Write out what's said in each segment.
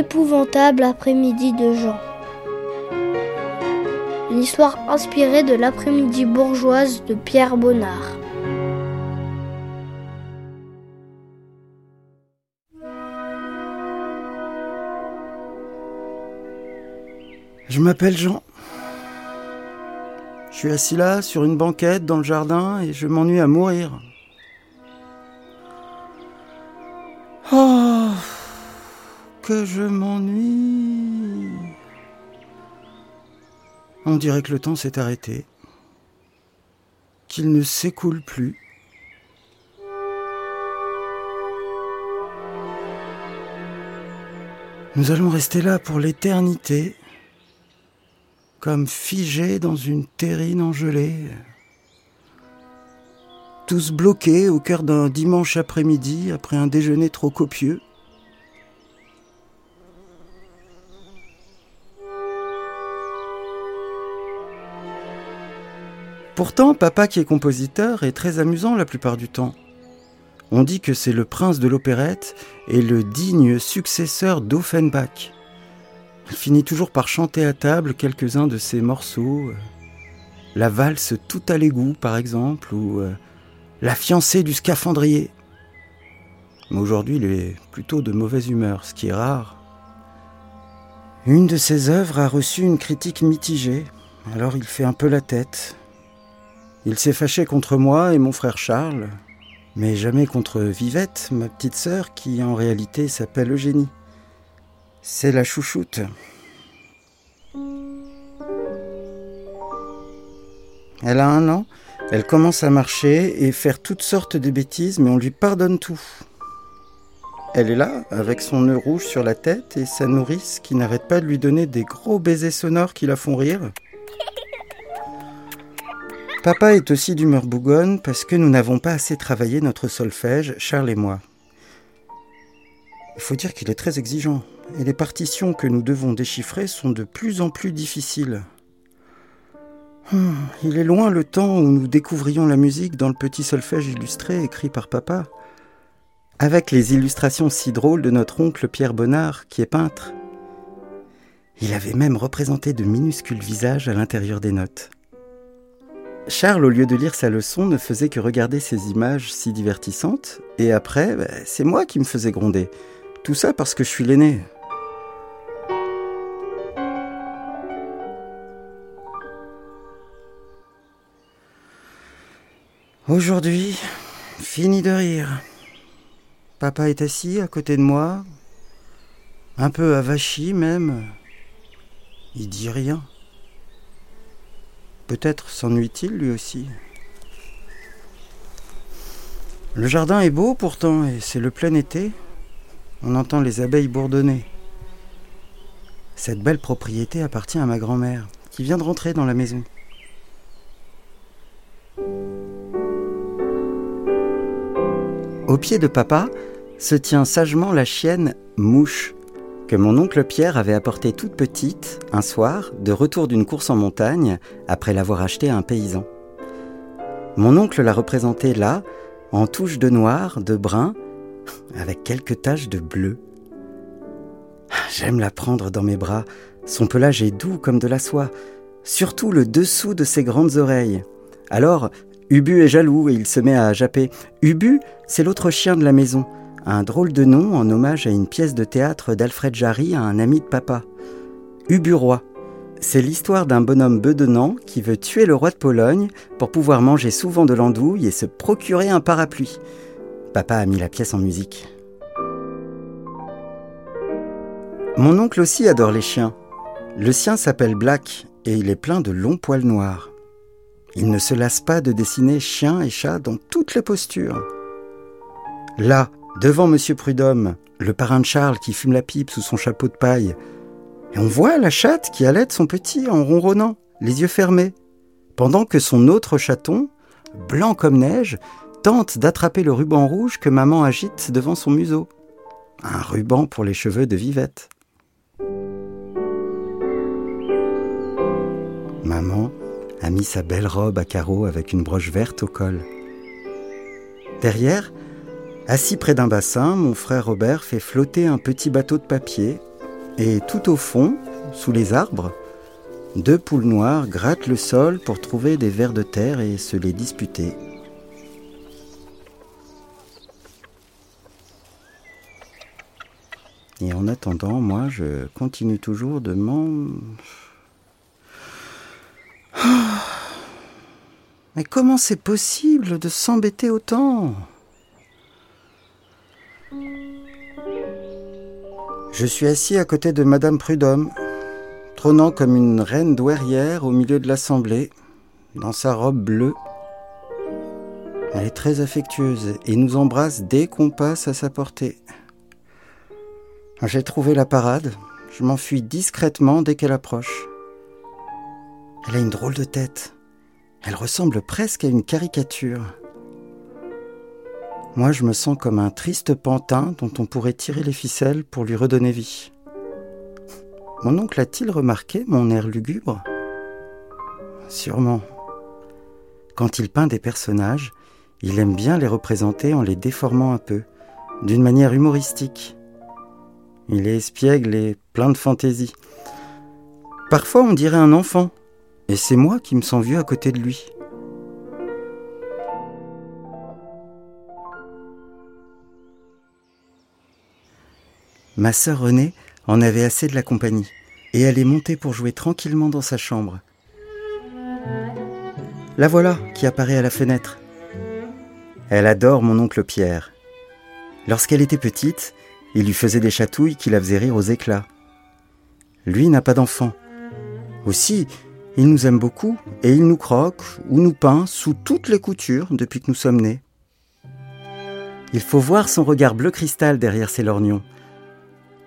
épouvantable après-midi de Jean. Une histoire inspirée de l'après-midi bourgeoise de Pierre Bonnard. Je m'appelle Jean. Je suis assis là, sur une banquette, dans le jardin, et je m'ennuie à mourir. Oh, que je m'ennuie. On dirait que le temps s'est arrêté, qu'il ne s'écoule plus. Nous allons rester là pour l'éternité, comme figés dans une terrine engelée, tous bloqués au cœur d'un dimanche après-midi après un déjeuner trop copieux. Pourtant, papa qui est compositeur est très amusant la plupart du temps. On dit que c'est le prince de l'opérette et le digne successeur d'Offenbach. Il finit toujours par chanter à table quelques-uns de ses morceaux. La valse tout à l'égout, par exemple, ou la fiancée du scaphandrier. Mais aujourd'hui, il est plutôt de mauvaise humeur, ce qui est rare. Une de ses œuvres a reçu une critique mitigée, alors il fait un peu la tête. Il s'est fâché contre moi et mon frère Charles, mais jamais contre Vivette, ma petite sœur, qui en réalité s'appelle Eugénie. C'est la chouchoute. Elle a 1 an, elle commence à marcher et faire toutes sortes de bêtises, mais on lui pardonne tout. Elle est là, avec son nœud rouge sur la tête et sa nourrice qui n'arrête pas de lui donner des gros baisers sonores qui la font rire. Papa est aussi d'humeur bougonne parce que nous n'avons pas assez travaillé notre solfège, Charles et moi. Il faut dire qu'il est très exigeant et les partitions que nous devons déchiffrer sont de plus en plus difficiles. Il est loin le temps où nous découvrions la musique dans le petit solfège illustré écrit par papa, avec les illustrations si drôles de notre oncle Pierre Bonnard qui est peintre. Il avait même représenté de minuscules visages à l'intérieur des notes. Charles, au lieu de lire sa leçon, ne faisait que regarder ces images si divertissantes. Et après, c'est moi qui me faisais gronder. Tout ça parce que je suis l'aîné. Aujourd'hui, fini de rire. Papa est assis à côté de moi, un peu avachi même. Il dit rien. Peut-être s'ennuie-t-il lui aussi. Le jardin est beau pourtant, et c'est le plein été. On entend les abeilles bourdonner. Cette belle propriété appartient à ma grand-mère, qui vient de rentrer dans la maison. Au pied de papa se tient sagement la chienne Mouche, que mon oncle Pierre avait apportée toute petite, un soir, de retour d'une course en montagne, après l'avoir achetée à un paysan. Mon oncle l'a représentée là, en touches de noir, de brun, avec quelques taches de bleu. J'aime la prendre dans mes bras, son pelage est doux comme de la soie, surtout le dessous de ses grandes oreilles. Alors, Ubu est jaloux et il se met à japper. Ubu, c'est l'autre chien de la maison. Un drôle de nom en hommage à une pièce de théâtre d'Alfred Jarry à un ami de papa. Ubu Roi. C'est l'histoire d'un bonhomme bedonnant qui veut tuer le roi de Pologne pour pouvoir manger souvent de l'andouille et se procurer un parapluie. Papa a mis la pièce en musique. Mon oncle aussi adore les chiens. Le sien s'appelle Black et il est plein de longs poils noirs. Il ne se lasse pas de dessiner chiens et chats dans toutes les postures. Là, devant Monsieur Prudhomme, le parrain de Charles qui fume la pipe sous son chapeau de paille. Et on voit la chatte qui allaite son petit en ronronnant, les yeux fermés, pendant que son autre chaton, blanc comme neige, tente d'attraper le ruban rouge que maman agite devant son museau. Un ruban pour les cheveux de Vivette. Maman a mis sa belle robe à carreaux avec une broche verte au col. Derrière, assis près d'un bassin, mon frère Robert fait flotter un petit bateau de papier Et tout au fond, sous les arbres, deux poules noires grattent le sol pour trouver des vers de terre et se les disputer. Et en attendant, moi, je continue toujours de m'en... Mais comment c'est possible de s'embêter autant ? Je suis assis à côté de Madame Prudhomme, trônant comme une reine douairière au milieu de l'assemblée, dans sa robe bleue. Elle est très affectueuse et nous embrasse dès qu'on passe à sa portée. J'ai trouvé la parade, je m'enfuis discrètement dès qu'elle approche. Elle a une drôle de tête, elle ressemble presque à une caricature. Moi, je me sens comme un triste pantin dont on pourrait tirer les ficelles pour lui redonner vie. Mon oncle a-t-il remarqué mon air lugubre ? Sûrement. Quand il peint des personnages, il aime bien les représenter en les déformant un peu, d'une manière humoristique. Il est espiègle et plein de fantaisie. Parfois, on dirait un enfant, et c'est moi qui me sens vieux à côté de lui. Ma sœur Renée en avait assez de la compagnie, et elle est montée pour jouer tranquillement dans sa chambre. La voilà qui apparaît à la fenêtre. Elle adore mon oncle Pierre. Lorsqu'elle était petite, il lui faisait des chatouilles qui la faisaient rire aux éclats. Lui n'a pas d'enfant. Aussi, il nous aime beaucoup et il nous croque ou nous peint sous toutes les coutures depuis que nous sommes nés. Il faut voir son regard bleu cristal derrière ses lorgnons.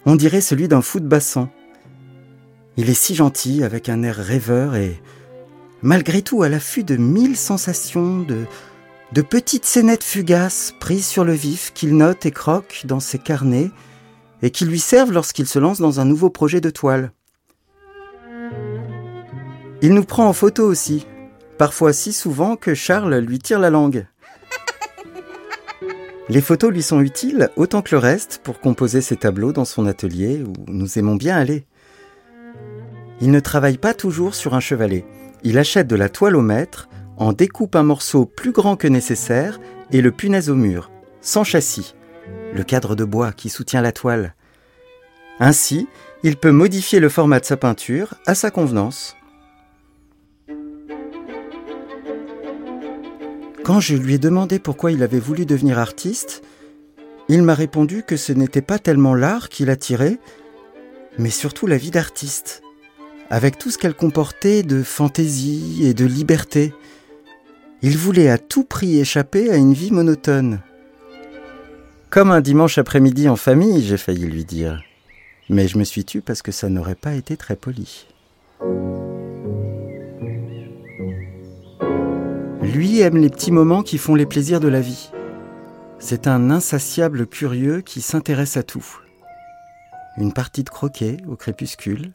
On dirait celui d'un fou de bassin. Il est si gentil avec un air rêveur et, malgré tout, à l'affût de 1000 sensations de petites scénettes fugaces prises sur le vif qu'il note et croque dans ses carnets et qui lui servent lorsqu'il se lance dans un nouveau projet de toile. Il nous prend en photo aussi, parfois si souvent que Charles lui tire la langue. Les photos lui sont utiles autant que le reste pour composer ses tableaux dans son atelier où nous aimons bien aller. Il ne travaille pas toujours sur un chevalet. Il achète de la toile au mètre, en découpe un morceau plus grand que nécessaire et le punaise au mur, sans châssis, le cadre de bois qui soutient la toile. Ainsi, il peut modifier le format de sa peinture à sa convenance. Quand je lui ai demandé pourquoi il avait voulu devenir artiste, il m'a répondu que ce n'était pas tellement l'art qui l'attirait, mais surtout la vie d'artiste, avec tout ce qu'elle comportait de fantaisie et de liberté. Il voulait à tout prix échapper à une vie monotone. Comme un dimanche après-midi en famille, j'ai failli lui dire. Mais je me suis tue parce que ça n'aurait pas été très poli. Lui aime les petits moments qui font les plaisirs de la vie. C'est un insatiable curieux qui s'intéresse à tout. Une partie de croquet au crépuscule,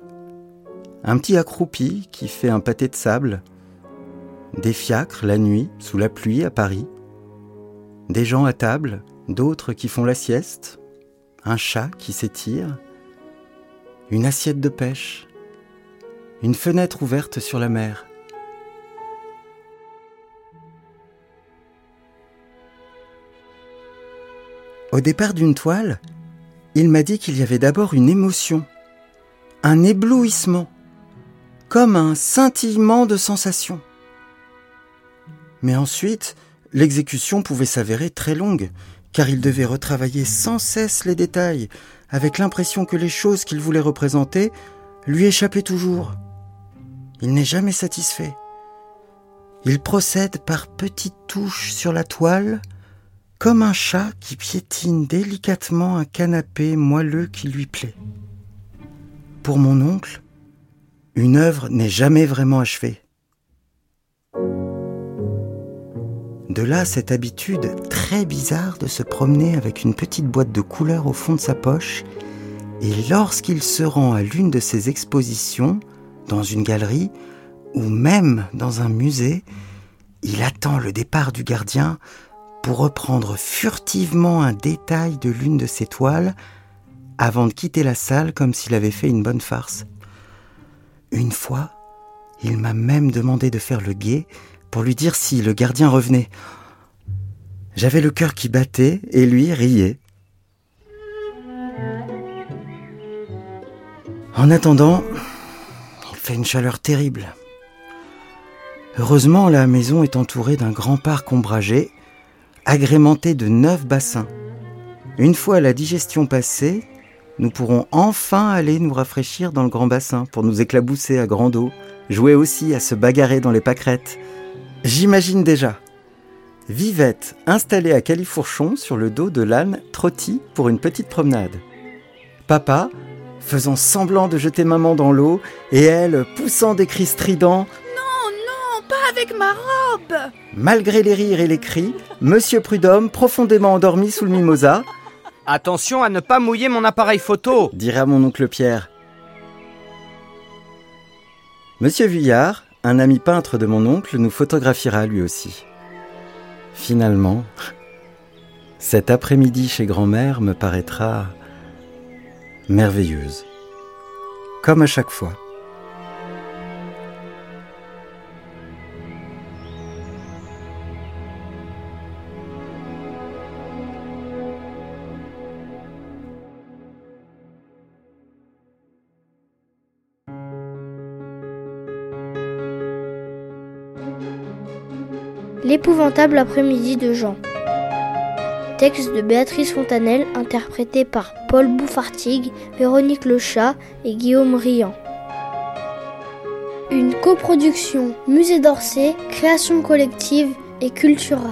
un petit accroupi qui fait un pâté de sable, des fiacres la nuit, sous la pluie à Paris. Des gens à table, d'autres qui font la sieste. Un chat qui s'étire. Une assiette de pêche. Une fenêtre ouverte sur la mer. Au départ d'une toile, il m'a dit qu'il y avait d'abord une émotion, un éblouissement, comme un scintillement de sensations. Mais ensuite, l'exécution pouvait s'avérer très longue, car il devait retravailler sans cesse les détails, avec l'impression que les choses qu'il voulait représenter lui échappaient toujours. Il n'est jamais satisfait. Il procède par petites touches sur la toile, comme un chat qui piétine délicatement un canapé moelleux qui lui plaît. Pour mon oncle, une œuvre n'est jamais vraiment achevée. De là, cette habitude très bizarre de se promener avec une petite boîte de couleurs au fond de sa poche, et lorsqu'il se rend à l'une de ses expositions, dans une galerie, ou même dans un musée, il attend le départ du gardien pour reprendre furtivement un détail de l'une de ses toiles avant de quitter la salle comme s'il avait fait une bonne farce. Une fois, il m'a même demandé de faire le guet pour lui dire si le gardien revenait. J'avais le cœur qui battait et lui riait. En attendant, il fait une chaleur terrible. Heureusement, la maison est entourée d'un grand parc ombragé, agrémenté de 9 bassins. Une fois la digestion passée, nous pourrons enfin aller nous rafraîchir dans le grand bassin pour nous éclabousser à grande eau, jouer aussi à se bagarrer dans les pâquerettes. J'imagine déjà Vivette installée à califourchon sur le dos de l'âne trottie pour une petite promenade. Papa faisant semblant de jeter maman dans l'eau et elle poussant des cris stridents. Pas avec ma robe! Malgré les rires et les cris, Monsieur Prudhomme, profondément endormi sous le mimosa. Attention à ne pas mouiller mon appareil photo, dira mon oncle Pierre. Monsieur Vuillard, un ami peintre de mon oncle, nous photographiera lui aussi. Finalement, cet après-midi chez grand-mère me paraîtra merveilleuse. Comme à chaque fois. L'épouvantable après-midi de Jean. Texte de Béatrice Fontanel, interprété par Paul Bouffartigue, Véronique Lechat et Guillaume Riant. Une coproduction Musée d'Orsay, Création Collective et Cultura.